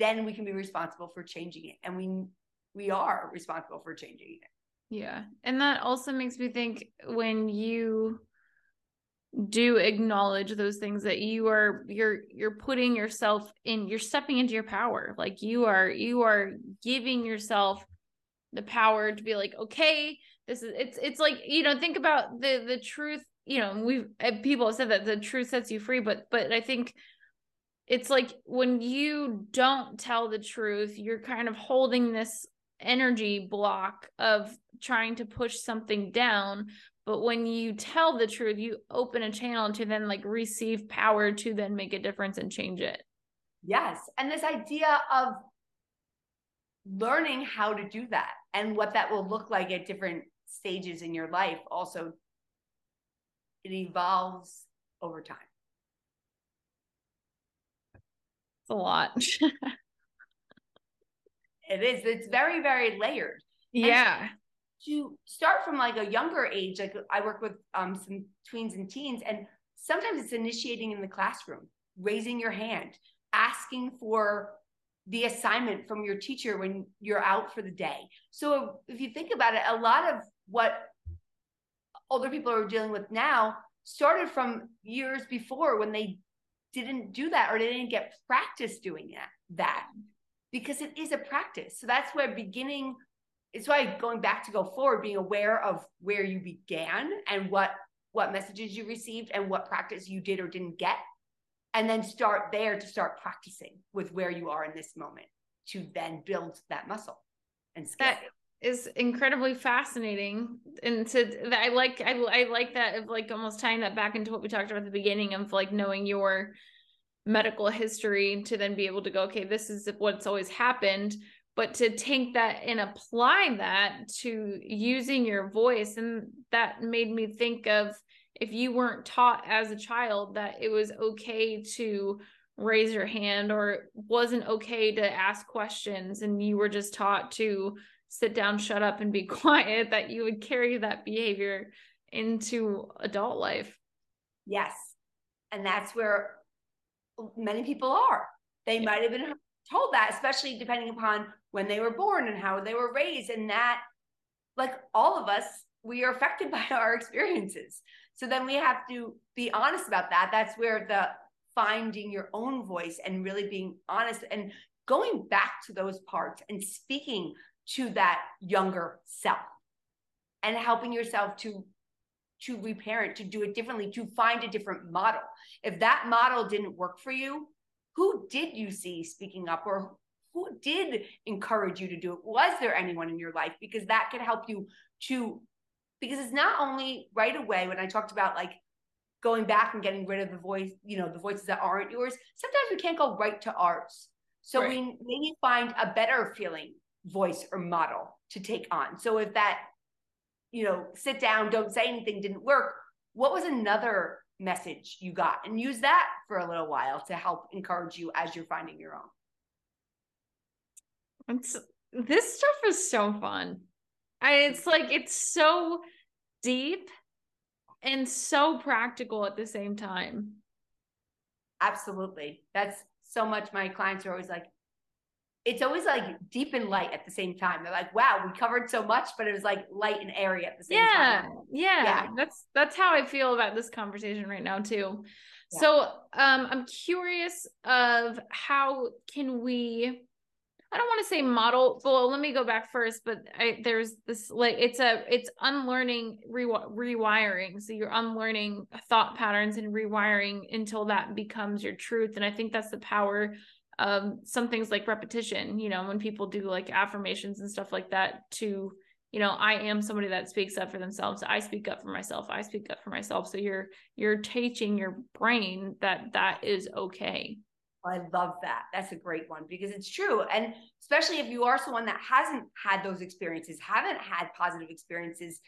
then we can be responsible for changing it. And we are responsible for changing it. Yeah. And that also makes me think, when you do acknowledge those things, that you're putting yourself in, you're stepping into your power. Like you are giving yourself the power to be like, okay, it's like, you know, think about the truth, you know, people have said that the truth sets you free, but I think it's like when you don't tell the truth, you're kind of holding this energy block of trying to push something down. But when you tell the truth, you open a channel to then like receive power to then make a difference and change it. Yes. And this idea of learning how to do that and what that will look like at different stages in your life. Also, it evolves over time. It's a lot. It is. It's very, very layered. Yeah. So you start from like a younger age. Like I work with some tweens and teens, and sometimes it's initiating in the classroom, raising your hand, asking for the assignment from your teacher when you're out for the day. So if you think about it, a lot of what older people are dealing with now started from years before, when they didn't do that, or they didn't get practice doing that. Because it is a practice. So that's where beginning, it's why going back to go forward, being aware of where you began and what messages you received and what practice you did or didn't get. And then start there to start practicing with where you are in this moment to then build that muscle and skill. That is incredibly fascinating. And I like that, of like almost tying that back into what we talked about at the beginning of like knowing your medical history to then be able to go, okay, this is what's always happened, but to take that and apply that to using your voice. And that made me think of, if you weren't taught as a child that it was okay to raise your hand, or it wasn't okay to ask questions, and you were just taught to sit down, shut up, and be quiet, that you would carry that behavior into adult life. Yes. And that's where many people are. They might have been told that, especially depending upon when they were born and how they were raised. And that, like all of us, we are affected by our experiences. So then we have to be honest about that. That's where the finding your own voice and really being honest and going back to those parts and speaking to that younger self and helping yourself to reparent, to do it differently, to find a different model. If that model didn't work for you, who did you see speaking up, or who did encourage you to do it? Was there anyone in your life? Because that could help you to, because it's not only right away when I talked about like going back and getting rid of the voice, you know, the voices that aren't yours. Sometimes we can't go right to ours. So right. We maybe find a better feeling voice or model to take on. So if that, you know, sit down, don't say anything didn't work, what was another message you got? And use that for a little while to help encourage you as you're finding your own. This stuff is so fun. It's like, it's so deep and so practical at the same time. Absolutely. That's so much. My clients are always like, it's always like deep and light at the same time. They're like, wow, we covered so much, but it was like light and airy at the same time. Yeah. That's how I feel about this conversation right now too. Yeah. So I'm curious of how can we, I don't want to say model, well, let me go back first, but there's this, like, it's unlearning, rewiring. So you're unlearning thought patterns and rewiring until that becomes your truth. And I think that's the power of some things like repetition, you know, when people do like affirmations and stuff like that to, you know, I am somebody that speaks up for themselves. I speak up for myself. I speak up for myself. So you're teaching your brain that is okay. I love that. That's a great one because it's true. And especially if you are someone that hasn't had those experiences, haven't had positive experiences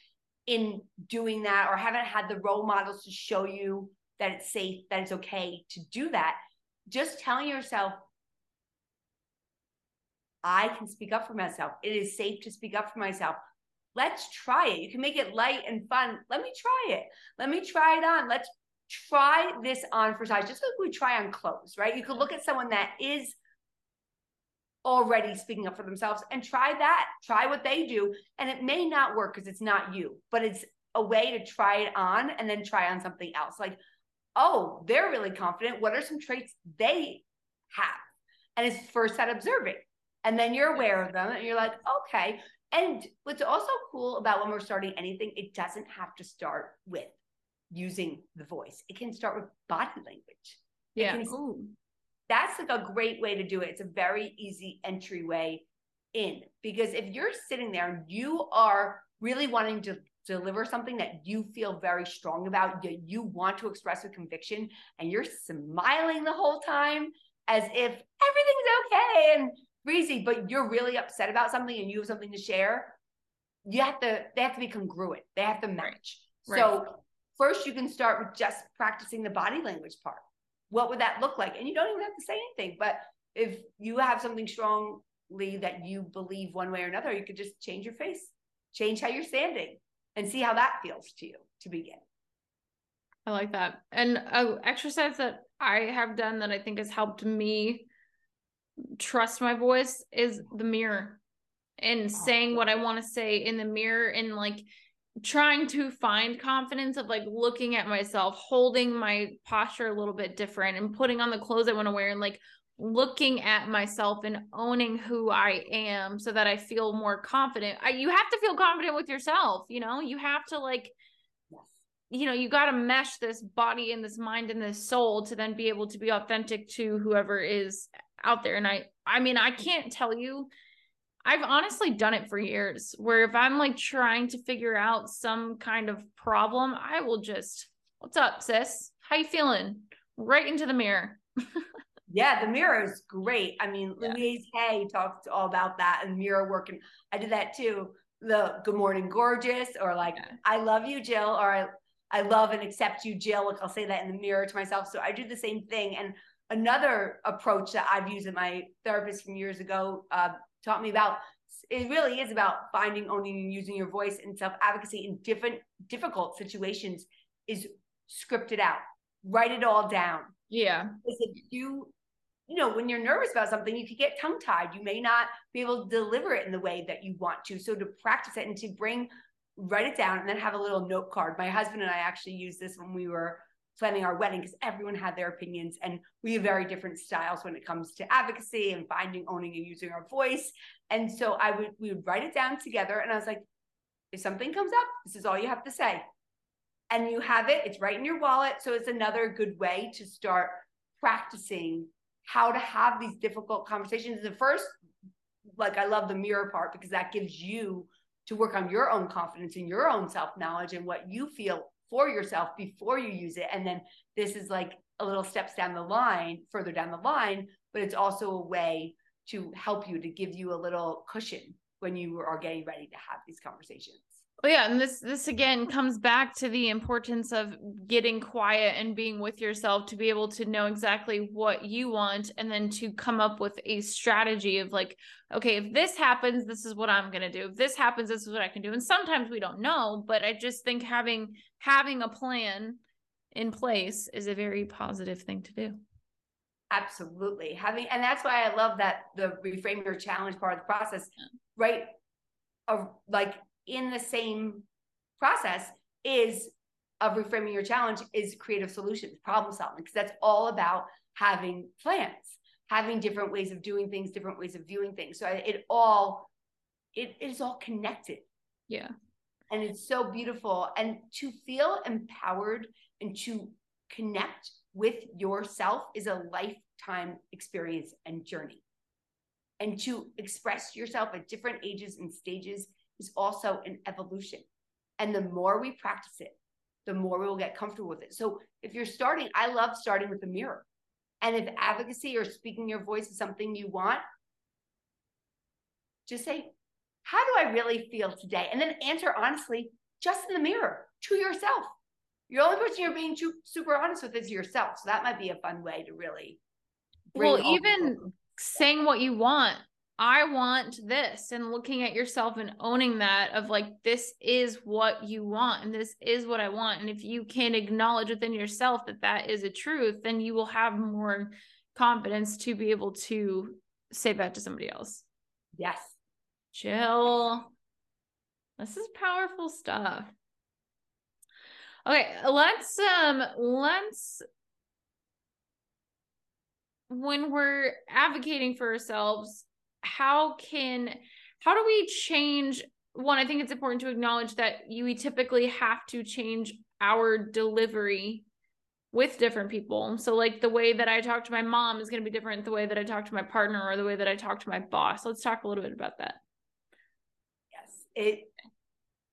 in doing that, or haven't had the role models to show you that it's safe, that it's okay to do that. Just telling yourself, I can speak up for myself. It is safe to speak up for myself. Let's try it. You can make it light and fun. Let me try it. Let me try it on. Let's try this on for size, just like we try on clothes, right? You could look at someone that is already speaking up for themselves and try that, try what they do. And it may not work because it's not you, but it's a way to try it on and then try on something else. Like, oh, they're really confident. What are some traits they have? And it's first that observing. And then you're aware of them and you're like, okay. And what's also cool about when we're starting anything, it doesn't have to start with using the voice. It can start with body language. Yeah. That's like a great way to do it. It's a very easy entryway in, because if you're sitting there and you are really wanting to deliver something that you feel very strong about, that you want to express with conviction, and you're smiling the whole time as if everything's okay and breezy, but you're really upset about something and you have something to share, they have to be congruent. They have to match. Right. So first, you can start with just practicing the body language part. What would that look like? And you don't even have to say anything, but if you have something strongly that you believe one way or another, you could just change your face, change how you're standing, and see how that feels to you to begin. I like that. And an exercise that I have done that I think has helped me trust my voice is the mirror and saying what I want to say in the mirror, and like trying to find confidence of like looking at myself, holding my posture a little bit different and putting on the clothes I want to wear and like looking at myself and owning who I am so that I feel more confident. You have to feel confident with yourself. You know, you have to like, you know, you got to mesh this body and this mind and this soul to then be able to be authentic to whoever is out there. And I mean, I can't tell you, I've honestly done it for years where if I'm like trying to figure out some kind of problem, I will just, what's up, sis? How you feeling? Right into the mirror. Yeah. The mirror is great. I mean, yeah. Louise Hay talks all about that and mirror work. And I did that too. The good morning, gorgeous, or like, yeah. I love you, Jill, or I love and accept you, Jill. Like I'll say that in the mirror to myself. So I do the same thing. And another approach that I've used in my therapist from years ago, taught me about, it really is about finding, owning, and using your voice and self-advocacy in difficult situations is script it out. Write it all down. Yeah. Because if you know, when you're nervous about something, you could get tongue-tied. You may not be able to deliver it in the way that you want to. So to practice it and to write it down and then have a little note card. My husband and I actually used this when we were planning our wedding because everyone had their opinions, and we have very different styles when it comes to advocacy and finding, owning, and using our voice. And so we would write it down together, and I was like, if something comes up, this is all you have to say. And you have it, it's right in your wallet. So it's another good way to start practicing how to have these difficult conversations. The first, like, I love the mirror part, because that gives you to work on your own confidence and your own self-knowledge and what you feel for yourself before you use it. And then this is like a little steps down the line, further down the line, but it's also a way to help you, to give you a little cushion when you are getting ready to have these conversations. Well, yeah. And this again comes back to the importance of getting quiet and being with yourself to be able to know exactly what you want, and then to come up with a strategy of like, okay, if this happens, this is what I'm going to do. If this happens, this is what I can do. And sometimes we don't know, but I just think having a plan in place is a very positive thing to do. Absolutely. And that's why I love that the reframe your challenge part of the process, right? Like, in the same process is of reframing your challenge is creative solutions, problem solving, because that's all about having plans, having different ways of doing things, different ways of viewing things. So it is all connected. Yeah. And it's so beautiful. And to feel empowered and to connect with yourself is a lifetime experience and journey. And to express yourself at different ages and stages is also an evolution. And the more we practice it, the more we will get comfortable with it. So if you're starting, I love starting with the mirror. And if advocacy or speaking your voice is something you want, just say, how do I really feel today? And then answer honestly, just in the mirror, to yourself. Your only person you're being super honest with is yourself. So that might be a fun way to really bring all people. Well, even saying what you want, I want this, and looking at yourself and owning that of like, this is what you want and this is what I want. And if you can acknowledge within yourself that that is a truth, then you will have more confidence to be able to say that to somebody else. Yes. Jill, this is powerful stuff. Okay. Let's when we're advocating for ourselves, how do we change? One, I think it's important to acknowledge that we typically have to change our delivery with different people. So like the way that I talk to my mom is going to be different the way that I talk to my partner or the way that I talk to my boss. Let's talk a little bit about that. Yes.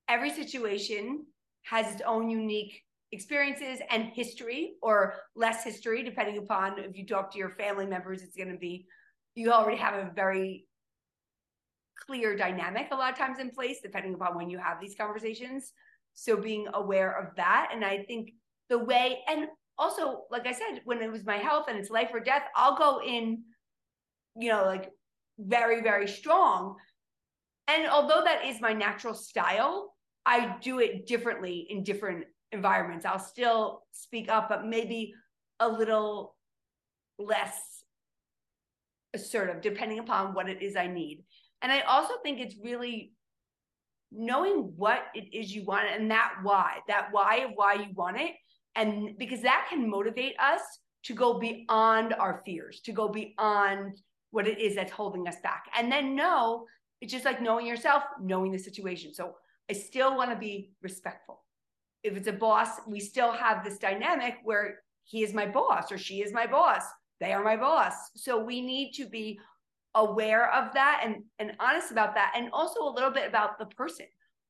Every situation has its own unique experiences and history, or less history, depending upon if you talk to your family members, it's going to be, you already have a very clear dynamic a lot of times in place, depending upon when you have these conversations. So being aware of that. And I think the way, and also, like I said, when it was my health and it's life or death, I'll go in, like very, very strong. And although that is my natural style, I do it differently in different environments. I'll still speak up, but maybe a little less assertive, depending upon what it is I need. And I also think it's really knowing what it is you want, and that why of why you want it. And because that can motivate us to go beyond our fears, to go beyond what it is that's holding us back. And then know, it's just like knowing yourself, knowing the situation. So I still want to be respectful. If it's a boss, we still have this dynamic where he is my boss or she is my boss. They are my boss. So we need to be aware of that and honest about that. And also a little bit about the person.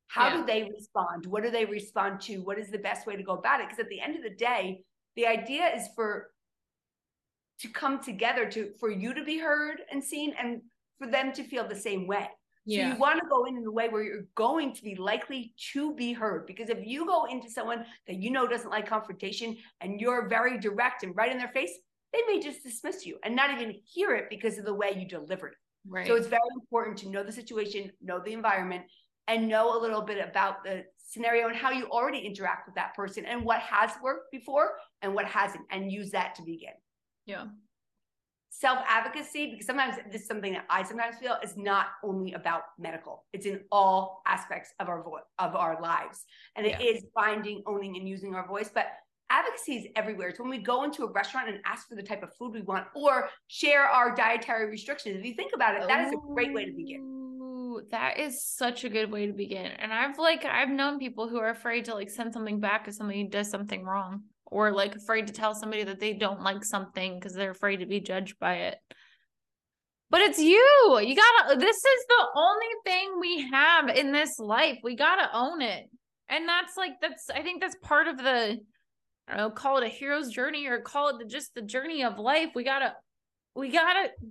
How do they respond? What do they respond to? What is the best way to go about it? Because at the end of the day, the idea is to come together, for you to be heard and seen, and for them to feel the same way. Yeah. So you want to go in a way where you're going to be likely to be heard, because if you go into someone that doesn't like confrontation and you're very direct and right in their face, they may just dismiss you and not even hear it because of the way you delivered it. Right. So it's very important to know the situation, know the environment, and know a little bit about the scenario and how you already interact with that person and what has worked before and what hasn't, and use that to begin. Yeah. Self-advocacy, because sometimes this is something that I sometimes feel is not only about medical. It's in all aspects of our lives. And it is finding, owning, and using our voice. But Advocacy is everywhere. It's when we go into a restaurant and ask for the type of food we want or share our dietary restrictions. If you think about it, that is a great way to begin. That is such a good way to begin. And I've known people who are afraid to send something back if somebody does something wrong, or afraid to tell somebody that they don't like something because they're afraid to be judged by it. But it's you. This is the only thing we have in this life. We got to own it. And I think that's part of the, call it a hero's journey, or call it just the journey of life. We gotta,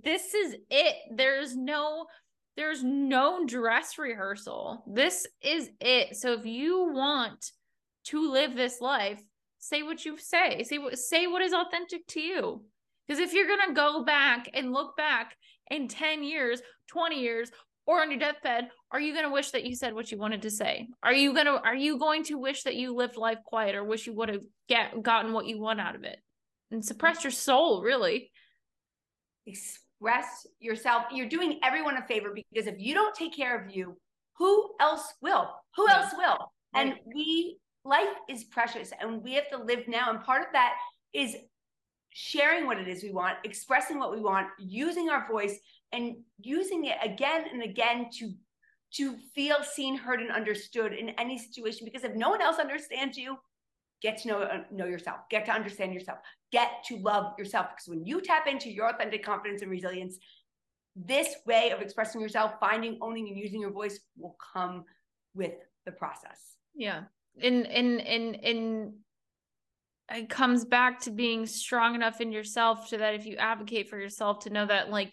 this is it. There's no dress rehearsal. This is it. So if you want to live this life, say what you say, say what is authentic to you. Because if you're going to go back and look back in 10 years, 20 years, or on your deathbed, are you going to wish that you said what you wanted to say? Are you going to wish that you lived life quiet, or wish you would have gotten what you want out of it? And suppress your soul, really. Express yourself. You're doing everyone a favor, because if you don't take care of you, who else will? Who else will? And life is precious, and we have to live now. And part of that is sharing what it is we want, expressing what we want, using our voice, and using it again and again to feel seen, heard, and understood in any situation. Because if no one else understands you, get to know yourself, get to understand yourself, get to love yourself. Because when you tap into your authentic confidence and resilience, this way of expressing yourself, finding, owning, and using your voice will come with the process. Yeah. And it comes back to being strong enough in yourself so that if you advocate for yourself, to know that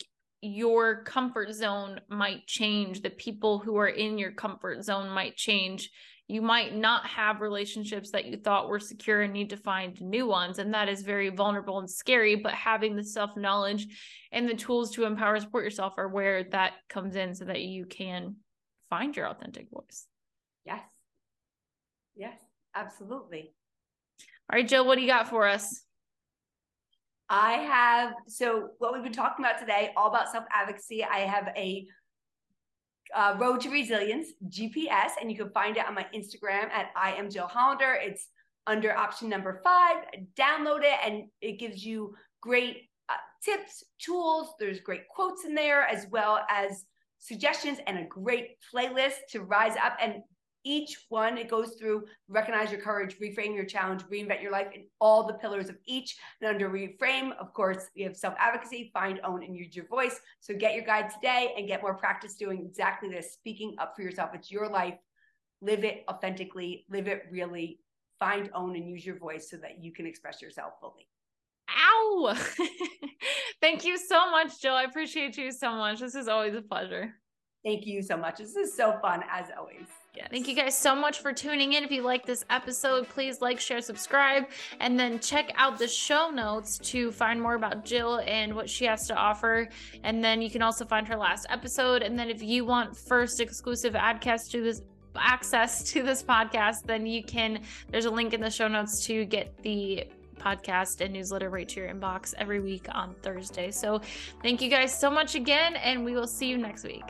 your comfort zone might change. The people who are in your comfort zone might change. You might not have relationships that you thought were secure and need to find new ones. And that is very vulnerable and scary, but having the self-knowledge and the tools to empower and support yourself are where that comes in, so that you can find your authentic voice. Yes. Yes, absolutely. All right, Jill, what do you got for us? I have, so what we've been talking about today, all about self-advocacy. I have a Road to Resilience GPS, and you can find it on my Instagram at I am Jill Hollander. It's under option number 5. Download it, and it gives you great tips, tools. There's great quotes in there, as well as suggestions, and a great playlist to rise up. And each one, it goes through recognize your courage, reframe your challenge, reinvent your life, in all the pillars of each. And under reframe, of course, we have self-advocacy, find, own, and use your voice. So get your guide today and get more practice doing exactly this, speaking up for yourself. It's your life. Live it authentically. Live it really. Find, own, and use your voice so that you can express yourself fully. Ow! Thank you so much, Jill. I appreciate you so much. This is always a pleasure. Thank you so much. This is so fun, as always. Yes. Thank you guys so much for tuning in. If you like this episode, please like, share, subscribe, and then check out the show notes to find more about Jill and what she has to offer. And then you can also find her last episode. And then if you want first exclusive access to this podcast, then you can, there's a link in the show notes to get the podcast and newsletter right to your inbox every week on Thursday. So thank you guys so much again, and we will see you next week.